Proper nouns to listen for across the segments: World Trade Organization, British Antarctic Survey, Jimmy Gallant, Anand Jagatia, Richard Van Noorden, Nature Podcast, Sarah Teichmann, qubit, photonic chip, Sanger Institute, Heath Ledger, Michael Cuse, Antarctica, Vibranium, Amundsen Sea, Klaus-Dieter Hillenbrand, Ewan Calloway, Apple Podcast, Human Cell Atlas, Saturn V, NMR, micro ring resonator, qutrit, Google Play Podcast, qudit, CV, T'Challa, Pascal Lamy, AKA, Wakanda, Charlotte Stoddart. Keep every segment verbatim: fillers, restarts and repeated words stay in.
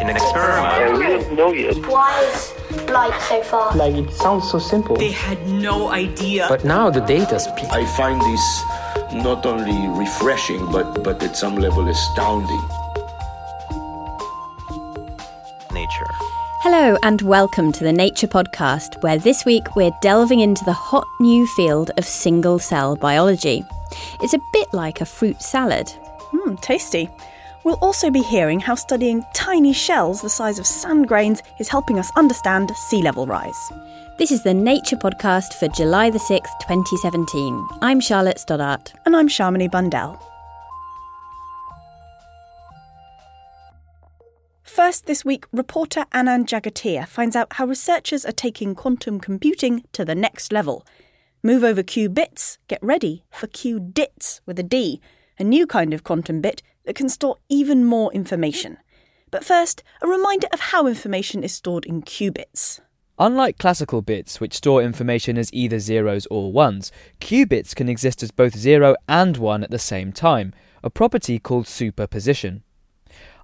in an experiment. Uh, we don't know yet. Why is light so fast? Like, it sounds so simple. They had no idea. But now the data speaks. I find this not only refreshing, but, but at some level astounding. Nature. Hello and welcome to the Nature Podcast, where this week we're delving into the hot new field of single-cell biology. It's a bit like a fruit salad. Mmm, tasty. We'll also be hearing how studying tiny shells the size of sand grains is helping us understand sea level rise. This is the Nature Podcast for July the sixth, twenty seventeen. I'm Charlotte Stoddart. And I'm Sharmini Bundell. First this week, reporter Anand Jagatia finds out how researchers are taking quantum computing to the next level. Move over qubits, get ready for qudits with a D, a new kind of quantum bit that can store even more information. But first, a reminder of how information is stored in qubits. Unlike classical bits, which store information as either zeros or ones, qubits can exist as both zero and one at the same time, a property called superposition.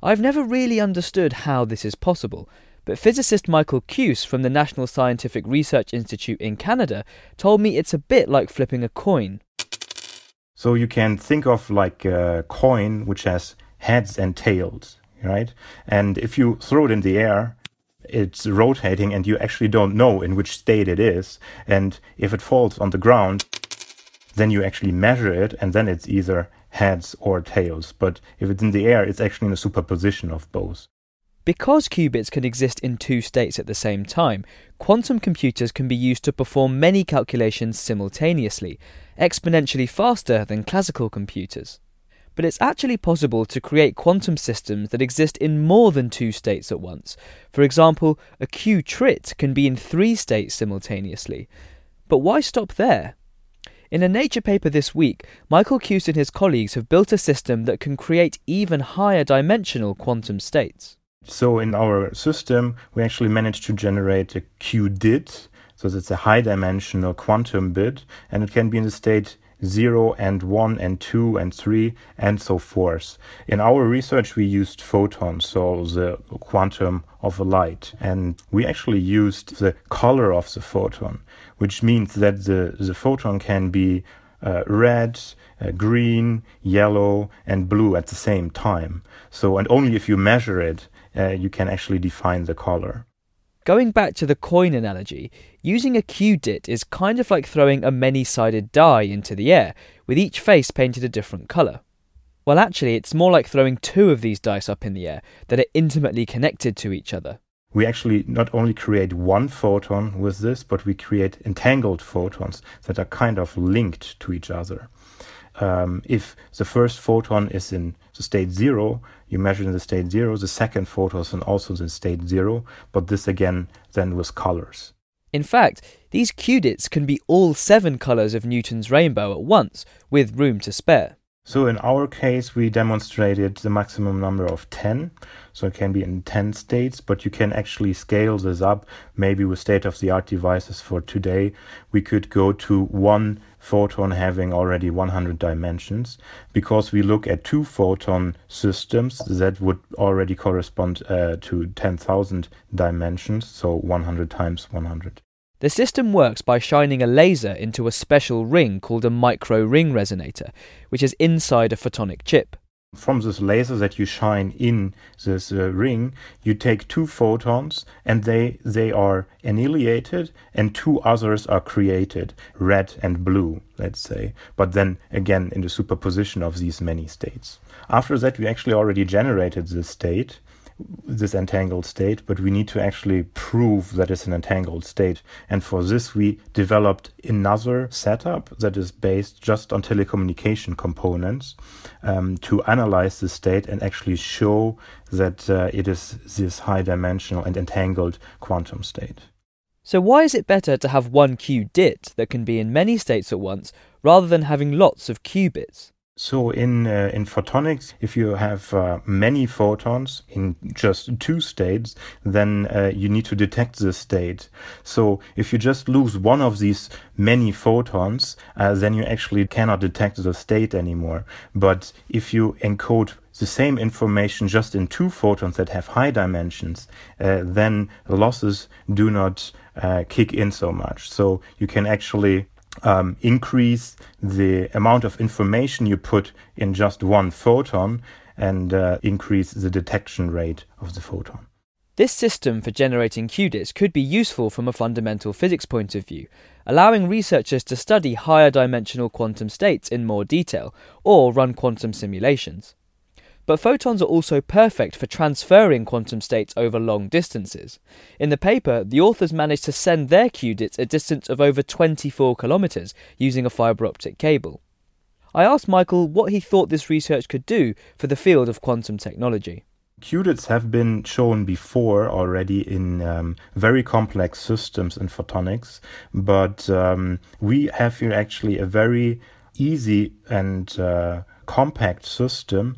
I've never really understood how this is possible, but physicist Michael Cuse from the National Scientific Research Institute in Canada told me it's a bit like flipping a coin. So you can think of like a coin which has heads and tails, right? And if you throw it in the air, it's rotating and you actually don't know in which state it is. And if it falls on the ground, then you actually measure it and then it's either heads or tails, but if it's in the air, it's actually in a superposition of both. Because qubits can exist in two states at the same time, quantum computers can be used to perform many calculations simultaneously, exponentially faster than classical computers. But it's actually possible to create quantum systems that exist in more than two states at once. For example, a qutrit can be in three states simultaneously. But why stop there? In a Nature paper this week, Michael Cuse and his colleagues have built a system that can create even higher dimensional quantum states. So in our system, we actually managed to generate a qudit, so that's a high dimensional quantum bit, and it can be in the state zero and one and two and three and so forth. In our research, we used photons, so the quantum of a light, and we actually used the color of the photon, which means that the, the photon can be uh, red, uh, green, yellow and blue at the same time. So, and only if you measure it, uh, you can actually define the color. Going back to the coin analogy, using a qudit is kind of like throwing a many-sided die into the air, with each face painted a different colour. Well, actually, it's more like throwing two of these dice up in the air that are intimately connected to each other. We actually not only create one photon with this, but we create entangled photons that are kind of linked to each other. Um, if the first photon is in the state zero, you measure in the state zero, the second photon is also in state zero, but this again then with colours. In fact, these qudits can be all seven colours of Newton's rainbow at once, with room to spare. So in our case, we demonstrated the maximum number of ten, so it can be in ten states, but you can actually scale this up, maybe with state-of-the-art devices for today. We could go to one photon having already one hundred dimensions, because we look at two photon systems that would already correspond uh, to ten thousand dimensions, so one hundred times one hundred. The system works by shining a laser into a special ring called a micro ring resonator, which is inside a photonic chip. From this laser that you shine in this uh, ring, you take two photons and they, they are annihilated and two others are created, red and blue, let's say, but then again in the superposition of these many states. After that, we actually already generated this state, this entangled state, but we need to actually prove that it's an entangled state. And for this, we developed another setup that is based just on telecommunication components um, to analyze the state and actually show that uh, it is this high dimensional and entangled quantum state. So why is it better to have one qudit that can be in many states at once rather than having lots of qubits? So in uh, in photonics, if you have uh, many photons in just two states, then uh, you need to detect this state. So if you just lose one of these many photons, uh, then you actually cannot detect the state anymore. But if you encode the same information just in two photons that have high dimensions, uh, then losses do not uh, kick in so much. So you can actually Um, increase the amount of information you put in just one photon and uh, increase the detection rate of the photon. This system for generating qudits could be useful from a fundamental physics point of view, allowing researchers to study higher dimensional quantum states in more detail or run quantum simulations. But photons are also perfect for transferring quantum states over long distances. In the paper, the authors managed to send their qudits a distance of over twenty-four kilometres using a fibre optic cable. I asked Michael what he thought this research could do for the field of quantum technology. Qudits have been shown before already in um, very complex systems in photonics, but um, we have here actually a very easy and uh, compact system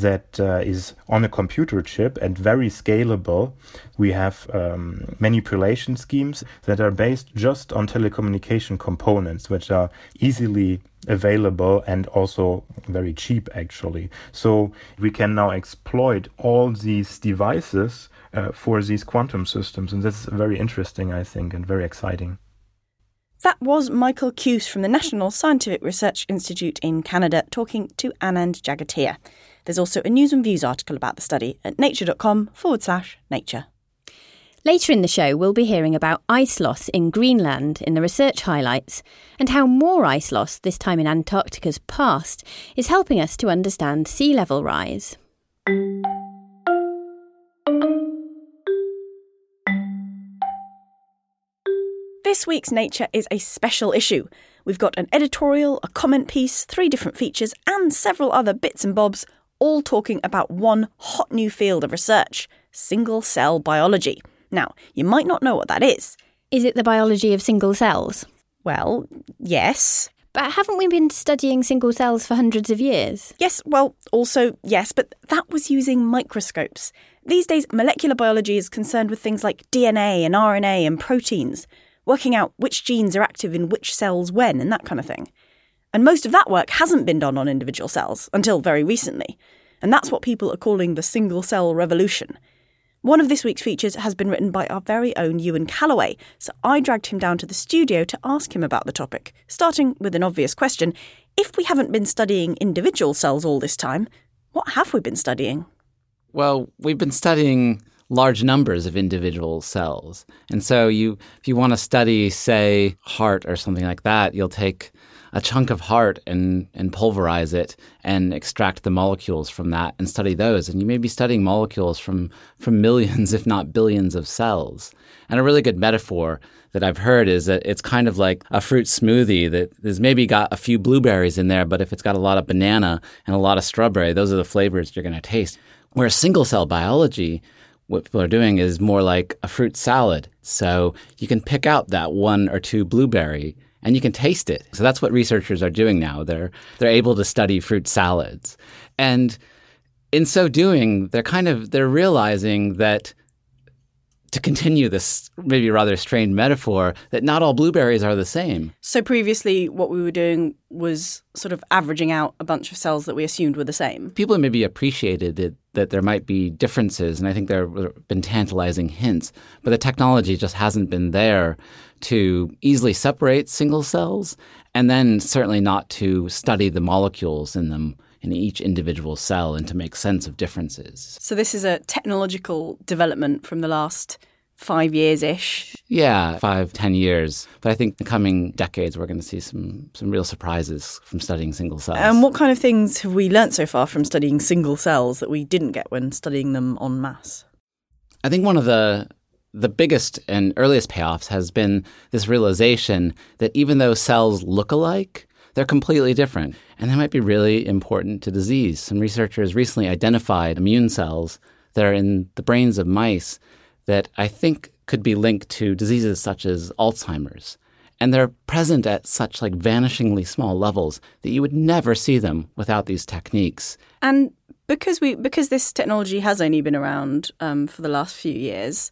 that uh, is on a computer chip and very scalable. We have um, manipulation schemes that are based just on telecommunication components, which are easily available and also very cheap, actually. So we can now exploit all these devices uh, for these quantum systems. And that's very interesting, I think, and very exciting. That was Michael Cuse from the National Scientific Research Institute in Canada talking to Anand Jagatia. There's also a News and Views article about the study at nature.com forward slash nature. Later in the show, we'll be hearing about ice loss in Greenland in the research highlights and how more ice loss, this time in Antarctica's past, is helping us to understand sea level rise. This week's Nature is a special issue. We've got an editorial, a comment piece, three different features and several other bits and bobs, all talking about one hot new field of research, single-cell biology. Now, you might not know what that is. Is it the biology of single cells? Well, yes. But haven't we been studying single cells for hundreds of years? Yes, well, also yes, but that was using microscopes. These days, molecular biology is concerned with things like D N A and R N A and proteins, working out which genes are active in which cells when and that kind of thing. And most of that work hasn't been done on individual cells until very recently. And that's what people are calling the single cell revolution. One of this week's features has been written by our very own Ewan Calloway, so I dragged him down to the studio to ask him about the topic, starting with an obvious question. If we haven't been studying individual cells all this time, what have we been studying? Well, we've been studying large numbers of individual cells. And so you, if you want to study, say, heart or something like that, you'll take a chunk of heart and, and pulverize it and extract the molecules from that and study those. And you may be studying molecules from, from millions, if not billions of cells. And a really good metaphor that I've heard is that it's kind of like a fruit smoothie that has maybe got a few blueberries in there, but if it's got a lot of banana and a lot of strawberry, those are the flavors you're going to taste. Whereas single cell biology, what people are doing is more like a fruit salad. So you can pick out that one or two blueberry and you can taste it. So that's what researchers are doing now. They're they're able to study fruit salads. And in so doing, they're kind of they're realizing that, to continue this maybe rather strained metaphor, that not all blueberries are the same. So previously what we were doing was sort of averaging out a bunch of cells that we assumed were the same. People maybe appreciated that, that there might be differences, and I think there have been tantalizing hints, but the technology just hasn't been there to easily separate single cells, and then certainly not to study the molecules in them in each individual cell and to make sense of differences. So this is a technological development from the last five years-ish? Yeah, five, ten years. But I think in the coming decades, we're going to see some some real surprises from studying single cells. And what kind of things have we learnt so far from studying single cells that we didn't get when studying them en masse? I think one of the the biggest and earliest payoffs has been this realization that even though cells look alike, they're completely different, and they might be really important to disease. Some researchers recently identified immune cells that are in the brains of mice that I think could be linked to diseases such as Alzheimer's. And they're present at such like vanishingly small levels that you would never see them without these techniques. And because we because this technology has only been around um, for the last few years,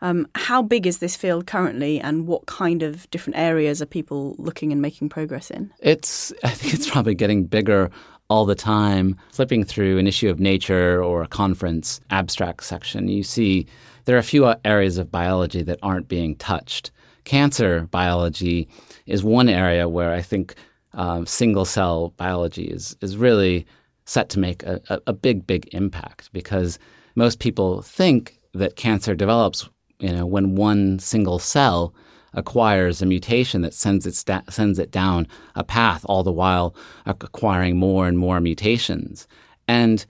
um, how big is this field currently, and what kind of different areas are people looking and making progress in? It's I think it's probably getting bigger all the time. Flipping through an issue of Nature or a conference abstract section, you see there are a few areas of biology that aren't being touched. Cancer biology is one area where I think um, single-cell biology is is really set to make a, a, a big, big impact, because most people think that cancer develops, you know, when one single cell acquires a mutation that sends it sta- sends it down a path, all the while acquiring more and more mutations. And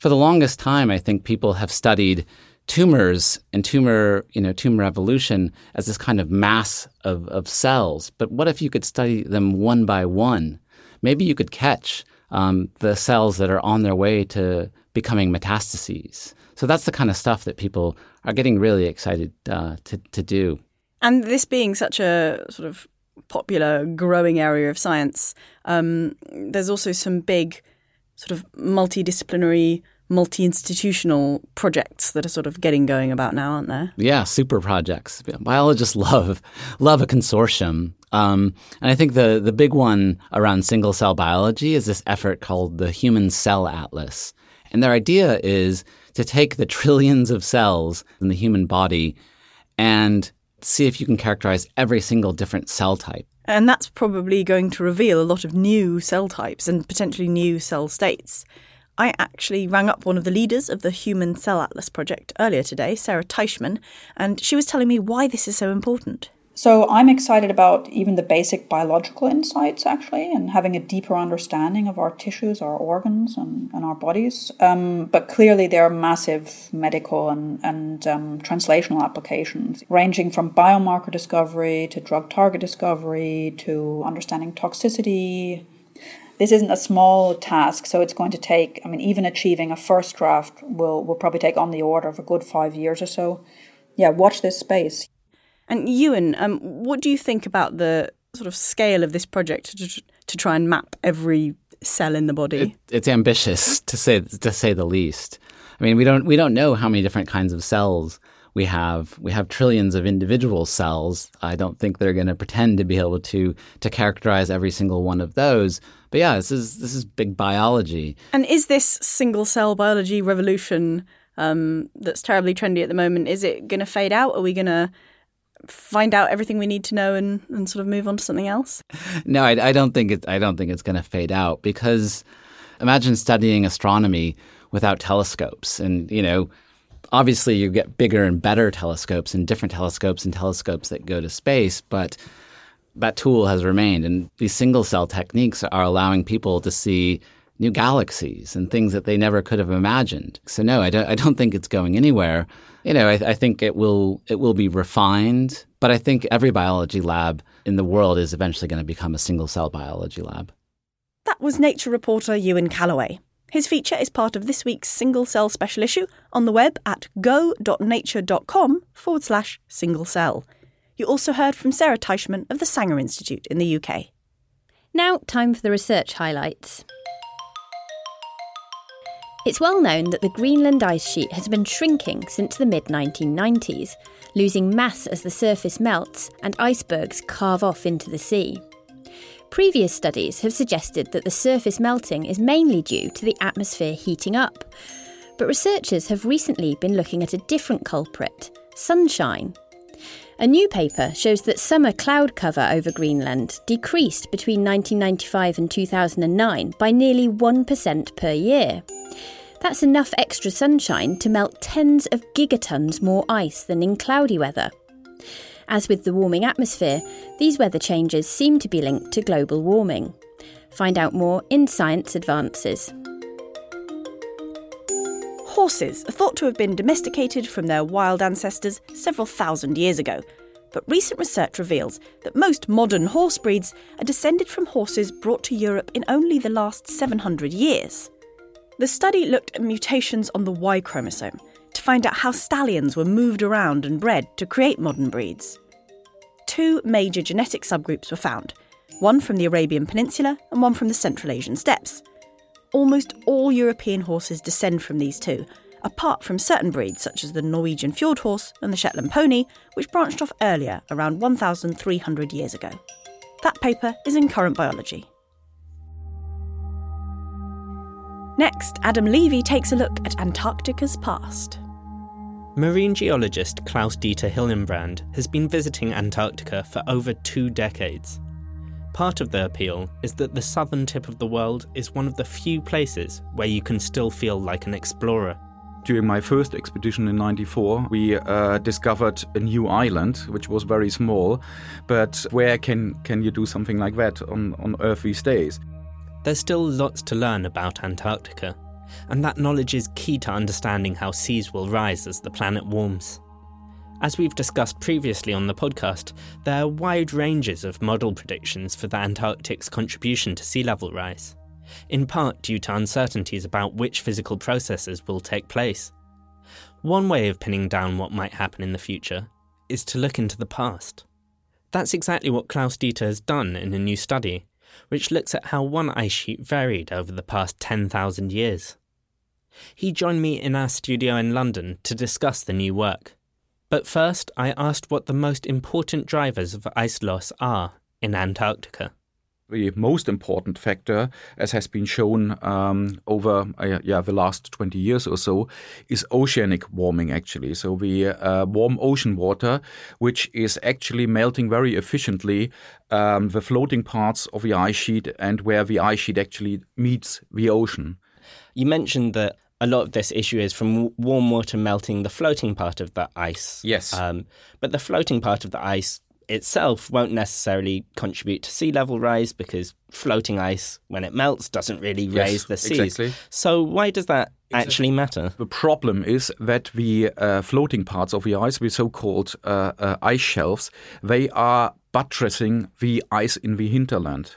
for the longest time, I think people have studied tumors and tumor, you know, tumor evolution as this kind of mass of, of cells. But what if you could study them one by one? Maybe you could catch um, the cells that are on their way to becoming metastases. So that's the kind of stuff that people are getting really excited uh, to, to do. And this being such a sort of popular, growing area of science, um, there's also some big sort of multidisciplinary, multi-institutional projects that are sort of getting going about now, aren't there? Yeah, super projects. Biologists love love a consortium. Um, and I think the, the big one around single-cell biology is this effort called the Human Cell Atlas. And their idea is to take the trillions of cells in the human body and see if you can characterize every single different cell type. And that's probably going to reveal a lot of new cell types and potentially new cell states. I actually rang up one of the leaders of the Human Cell Atlas project earlier today, Sarah Teichmann, and she was telling me why this is so important. So I'm excited about even the basic biological insights, actually, and having a deeper understanding of our tissues, our organs, and, and our bodies. Um, but clearly there are massive medical and, and um, translational applications, ranging from biomarker discovery to drug target discovery to understanding toxicity. This isn't a small task, so it's going to take, I mean, even achieving a first draft will, will probably take on the order of a good five years or so. Yeah, watch this space. And Ewan, um, what do you think about the sort of scale of this project to, to try and map every cell in the body? It, it's ambitious, to say to say the least. I mean, we don't we don't know how many different kinds of cells we have. We have trillions of individual cells. I don't think they're going to pretend to be able to to characterize every single one of those. But yeah, this is this is big biology. And is this single cell biology revolution um, that's terribly trendy at the moment, is it going to fade out? Are we going to find out everything we need to know and, and sort of move on to something else? No, I, I don't think it. I don't think it's going to fade out, because imagine studying astronomy without telescopes, and you know. Obviously, you get bigger and better telescopes and different telescopes and telescopes that go to space, but that tool has remained. And these single-cell techniques are allowing people to see new galaxies and things that they never could have imagined. So no, I don't, I don't think it's going anywhere. You know, I, I think it will it will be refined, but I think every biology lab in the world is eventually going to become a single-cell biology lab. That was Nature reporter Ewan Calloway. His feature is part of this week's Single Cell special issue on the web at go.nature.com forward slash single cell. You also heard from Sarah Teichmann of the Sanger Institute in the U K. Now, time for the research highlights. It's well known that the Greenland ice sheet has been shrinking since the mid nineteen nineties, losing mass as the surface melts and icebergs carve off into the sea. Previous studies have suggested that the surface melting is mainly due to the atmosphere heating up. But researchers have recently been looking at a different culprit, sunshine. A new paper shows that summer cloud cover over Greenland decreased between nineteen ninety-five and two thousand nine by nearly one percent per year. That's enough extra sunshine to melt tens of gigatons more ice than in cloudy weather. As with the warming atmosphere, these weather changes seem to be linked to global warming. Find out more in Science Advances. Horses are thought to have been domesticated from their wild ancestors several thousand years ago, but recent research reveals that most modern horse breeds are descended from horses brought to Europe in only the last seven hundred years. The study looked at mutations on the Y chromosome, to find out how stallions were moved around and bred to create modern breeds. two major genetic subgroups were found, one from the Arabian Peninsula and one from the Central Asian steppes. Almost all European horses descend from these two, apart from certain breeds such as the Norwegian fjord horse and the Shetland pony, which branched off earlier, around one thousand three hundred years ago. That paper is in Current Biology. Next, Adam Levy takes a look at Antarctica's past. Marine geologist Klaus-Dieter Hillenbrand has been visiting Antarctica for over two decades. Part of the appeal is that the southern tip of the world is one of the few places where you can still feel like an explorer. During my first expedition in ninety-four, we uh, discovered a new island, which was very small, but where can, can you do something like that on, on Earth these days? There's still lots to learn about Antarctica, and that knowledge is key to understanding how seas will rise as the planet warms. As we've discussed previously on the podcast, there are wide ranges of model predictions for the Antarctic's contribution to sea level rise, in part due to uncertainties about which physical processes will take place. One way of pinning down what might happen in the future is to look into the past. That's exactly what Klaus-Dieter has done in a new study, which looks at how one ice sheet varied over the past ten thousand years. He joined me in our studio in London to discuss the new work. But first, I asked what the most important drivers of ice loss are in Antarctica. The most important factor, as has been shown um, over uh, yeah, the last twenty years or so, is oceanic warming, actually. So the uh, warm ocean water, which is actually melting very efficiently um, the floating parts of the ice sheet and where the ice sheet actually meets the ocean. You mentioned that a lot of this issue is from warm water melting the floating part of the ice. Yes. Um, but the floating part of the ice itself won't necessarily contribute to sea level rise because floating ice, when it melts, doesn't really yes, raise the seas. Exactly. So why does that exactly. actually matter? The problem is that the uh, floating parts of the ice, the so-called uh, uh, ice shelves, they are buttressing the ice in the hinterland.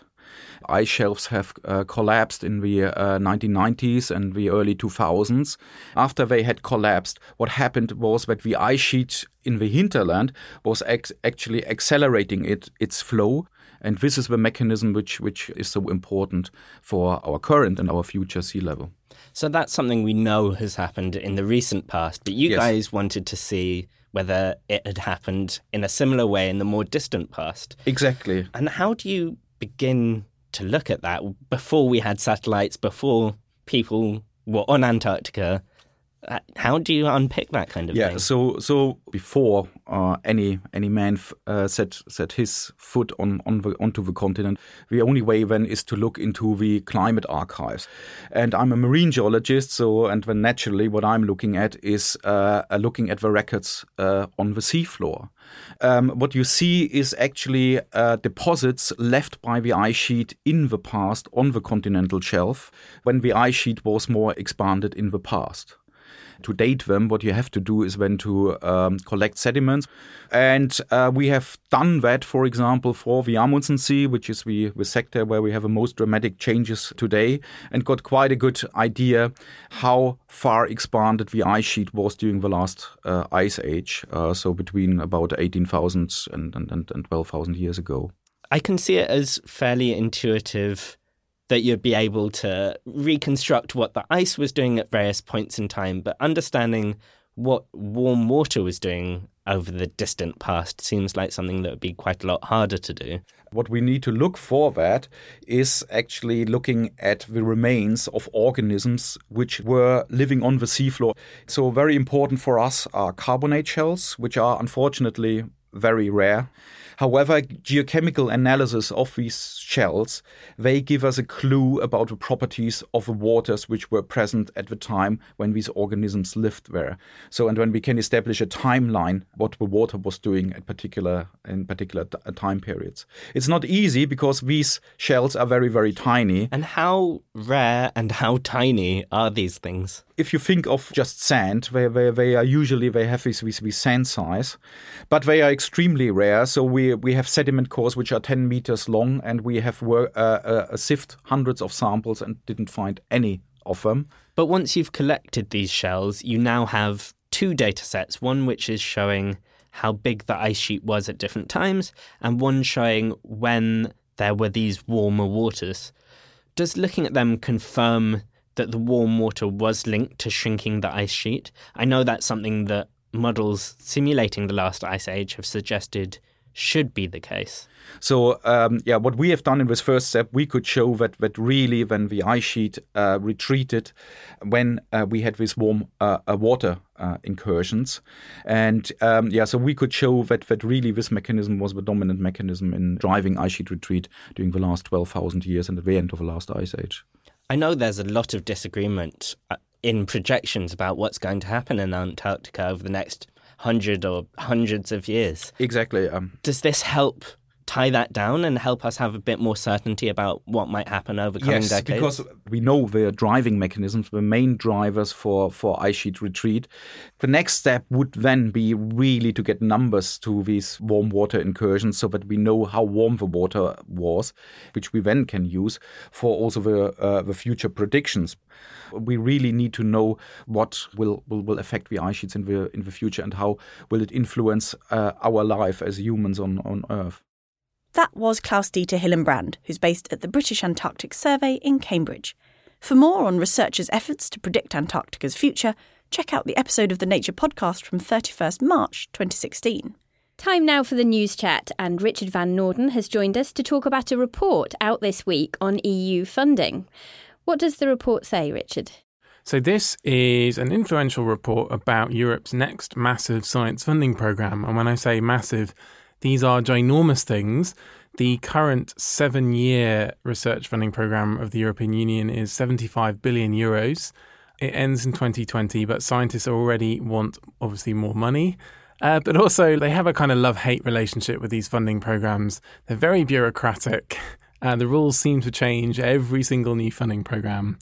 Ice shelves have uh, collapsed in the uh, nineteen nineties and the early two thousands. After they had collapsed, what happened was that the ice sheet in the hinterland was ex- actually accelerating it, its flow. And this is the mechanism which, which is so important for our current and our future sea level. So that's something we know has happened in the recent past, but you yes. guys wanted to see whether it had happened in a similar way in the more distant past. Exactly. And how do you begin to look at that? Before we had satellites, before people were on Antarctica, how do you unpick that kind of yeah, thing? Yeah, so so before uh, any any man f- uh, set set his foot on, on the, onto the continent, the only way then is to look into the climate archives. And I'm a marine geologist, so and then naturally what I'm looking at is uh, looking at the records uh, on the seafloor. Um, what you see is actually uh, deposits left by the ice sheet in the past on the continental shelf when the ice sheet was more expanded in the past. To date them, what you have to do is then to um, collect sediments. And uh, we have done that, for example, for the Amundsen Sea, which is the, the sector where we have the most dramatic changes today, and got quite a good idea how far expanded the ice sheet was during the last uh, ice age, uh, so between about eighteen thousand and, and, and twelve thousand years ago. I can see it as fairly intuitive that you'd be able to reconstruct what the ice was doing at various points in time, but understanding what warm water was doing over the distant past seems like something that would be quite a lot harder to do. What we need to look for that is actually looking at the remains of organisms which were living on the seafloor. So very important for us are carbonate shells, which are unfortunately very rare. However, geochemical analysis of these shells, they give us a clue about the properties of the waters which were present at the time when these organisms lived there. So, and when we can establish a timeline, what the water was doing at particular in particular t- time periods. It's not easy because these shells are very, very tiny. And how rare and how tiny are these things? If you think of just sand, they, they, they are usually, they have this, this, this sand size, but they are extremely rare. So we, we have sediment cores which are ten meters long, and we have wor- uh, uh, sifted hundreds of samples and didn't find any of them. But once you've collected these shells, you now have two data sets, one which is showing how big the ice sheet was at different times, and one showing when there were these warmer waters. Does looking at them confirm that the warm water was linked to shrinking the ice sheet? I know that's something that models simulating the last ice age have suggested should be the case. So, um, yeah, what we have done in this first step, we could show that that really when the ice sheet uh, retreated, when uh, we had these warm uh, water uh, incursions. And, um, yeah, so we could show that, that really this mechanism was the dominant mechanism in driving ice sheet retreat during the last twelve thousand years and at the end of the last ice age. I know there's a lot of disagreement in projections about what's going to happen in Antarctica over the next hundred or hundreds of years. Exactly. Um, Does this help tie that down and help us have a bit more certainty about what might happen over coming yes, decades? Yes, because we know the driving mechanisms, the main drivers for, for ice sheet retreat. The next step would then be really to get numbers to these warm water incursions so that we know how warm the water was, which we then can use for also the uh, the future predictions. We really need to know what will, will, will affect the ice sheets in the in the future and how will it influence uh, our life as humans on, on Earth. That was Klaus-Dieter Hillenbrand, who's based at the British Antarctic Survey in Cambridge. For more on researchers' efforts to predict Antarctica's future, check out the episode of the Nature Podcast from thirty-first of March twenty sixteen. Time now for the news chat, and Richard Van Noorden has joined us to talk about a report out this week on E U funding. What does the report say, Richard? So this is an influential report about Europe's next massive science funding programme. And when I say massive, these are ginormous things. The current seven-year research funding programme of the European Union is seventy-five billion euros. It ends in twenty twenty, but scientists already want, obviously, more money. Uh, but also, they have a kind of love-hate relationship with these funding programmes. They're very bureaucratic. Uh, the rules seem to change every single new funding programme.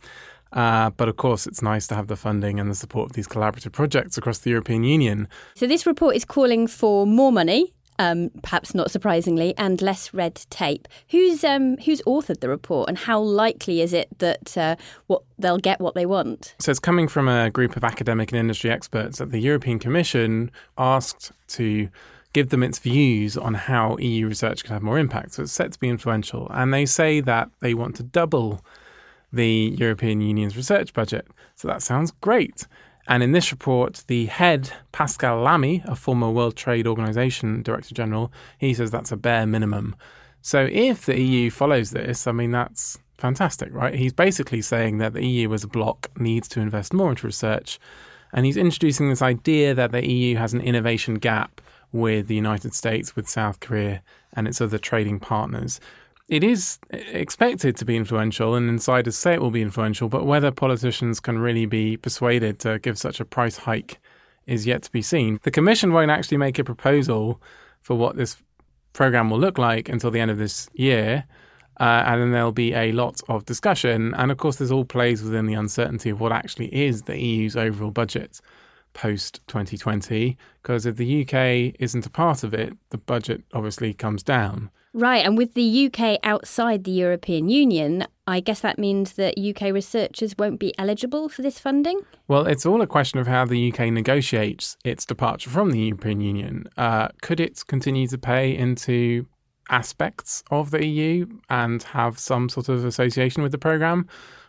Uh, but of course, it's nice to have the funding and the support of these collaborative projects across the European Union. So this report is calling for more money, um, perhaps not surprisingly, and less red tape. Who's um, who's authored the report, and how likely is it that uh, what they'll get what they want? So it's coming from a group of academic and industry experts that the European Commission asked to give them its views on how E U research could have more impact. So it's set to be influential. And they say that they want to double the European Union's research budget. So that sounds great. And in this report, the head, Pascal Lamy, a former World Trade Organization Director General, he says that's a bare minimum. So if the E U follows this, I mean, that's fantastic, right? He's basically saying that the E U as a bloc needs to invest more into research. And he's introducing this idea that the E U has an innovation gap with the United States, with South Korea and its other trading partners. It is expected to be influential, and insiders say it will be influential, but whether politicians can really be persuaded to give such a price hike is yet to be seen. The Commission won't actually make a proposal for what this programme will look like until the end of this year, uh, and then there'll be a lot of discussion. And of course, this all plays within the uncertainty of what actually is the E U's overall budget post twenty twenty, because if the U K isn't a part of it, the budget obviously comes down. Right, and with the U K outside the European Union, I guess that means that U K researchers won't be eligible for this funding? Well, it's all a question of how the U K negotiates its departure from the European Union. Uh, could it continue to pay into aspects of the E U and have some sort of association with the programme?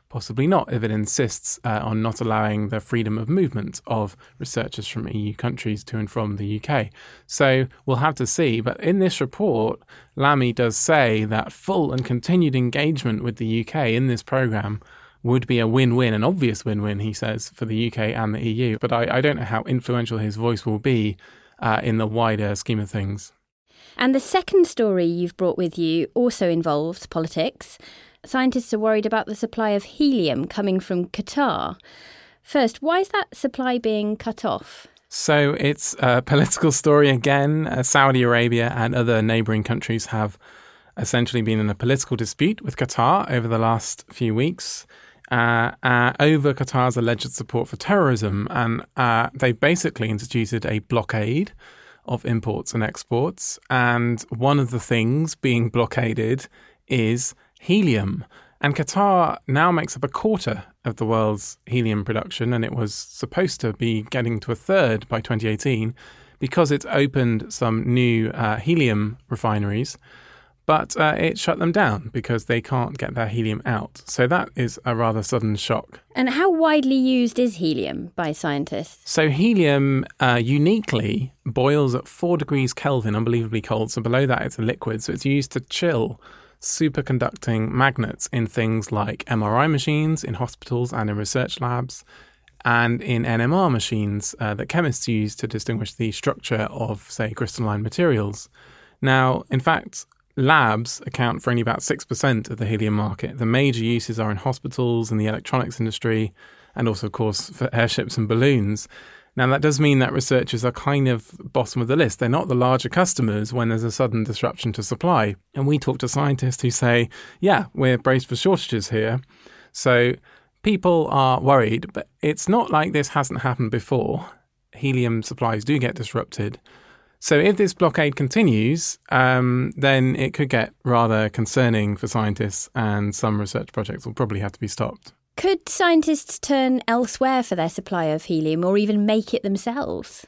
Possibly not, if it insists uh, on not allowing the freedom of movement of researchers from E U countries to and from the U K. So we'll have to see. But in this report, Lamy does say that full and continued engagement with the U K in this programme would be a win-win, an obvious win-win, he says, for the U K and the E U. But I, I don't know how influential his voice will be uh, in the wider scheme of things. And the second story you've brought with you also involves politics. Scientists are worried about the supply of helium coming from Qatar. First, why is that supply being cut off? So it's a political story again. Uh, Saudi Arabia and other neighbouring countries have essentially been in a political dispute with Qatar over the last few weeks uh, uh, over Qatar's alleged support for terrorism. And uh, they've basically instituted a blockade of imports and exports. And one of the things being blockaded is helium. And Qatar now makes up a quarter of the world's helium production, and it was supposed to be getting to a third by twenty eighteen. because it's opened some new uh, helium refineries, but uh, it shut them down because they can't get their helium out. So that is a rather sudden shock. And how widely used is helium by scientists? So helium uh, uniquely boils at four degrees Kelvin, unbelievably cold. So below that, it's a liquid. So it's used to chill superconducting magnets in things like M R I machines, in hospitals and in research labs, and in N M R machines uh, that chemists use to distinguish the structure of, say, crystalline materials. Now, in fact, labs account for only about six percent of the helium market. The major uses are in hospitals and the electronics industry, and also, of course, for airships and balloons. Now, that does mean that researchers are kind of bottom of the list. They're not the larger customers when there's a sudden disruption to supply. And we talk to scientists who say, yeah, we're braced for shortages here. So people are worried, but it's not like this hasn't happened before. Helium supplies do get disrupted. So if this blockade continues, um, then it could get rather concerning for scientists, and some research projects will probably have to be stopped. Could scientists turn elsewhere for their supply of helium, or even make it themselves?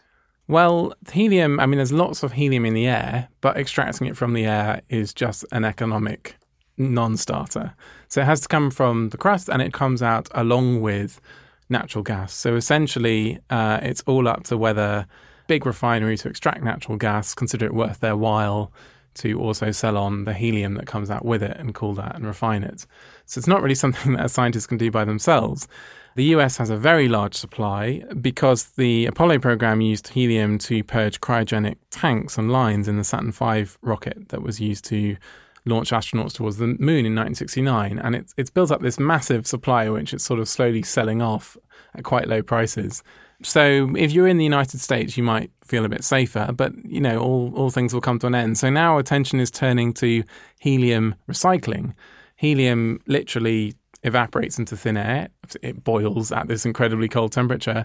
Well, helium, I mean, there's lots of helium in the air, but extracting it from the air is just an economic non-starter. So it has to come from the crust, and it comes out along with natural gas. So essentially, uh, it's all up to whether big refineries who extract natural gas consider it worth their while to also sell on the helium that comes out with it and cool that and refine it. So it's not really something that a scientist can do by themselves. The U S has a very large supply because the Apollo program used helium to purge cryogenic tanks and lines in the Saturn five rocket that was used to launch astronauts towards the moon in nineteen sixty-nine. And it's, it's built up this massive supply, which it's sort of slowly selling off at quite low prices. So if you're in the United States, you might feel a bit safer, but, you know, all, all things will come to an end. So now attention is turning to helium recycling. Helium literally evaporates into thin air. It boils at this incredibly cold temperature,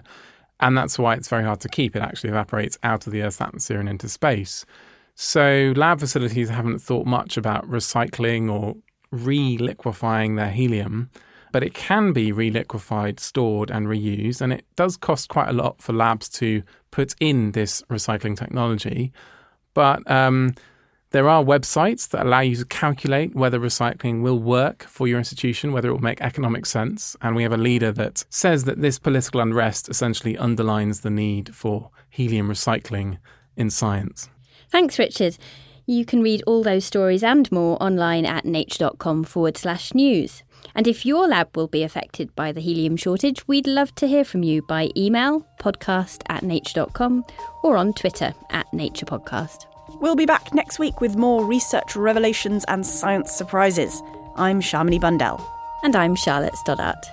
and that's why it's very hard to keep. It actually evaporates out of the Earth's atmosphere and into space. So lab facilities haven't thought much about recycling or re-liquefying their helium, but it can be reliquefied, stored and reused. And it does cost quite a lot for labs to put in this recycling technology. But um, there are websites that allow you to calculate whether recycling will work for your institution, whether it will make economic sense. And we have a leader that says that this political unrest essentially underlines the need for helium recycling in science. Thanks, Richard. You can read all those stories and more online at nature.com forward slash news. And if your lab will be affected by the helium shortage, we'd love to hear from you by email, podcast at nature dot com, or on Twitter at Nature Podcast. We'll be back next week with more research revelations and science surprises. I'm Sharmini Bundell. And I'm Charlotte Stoddart.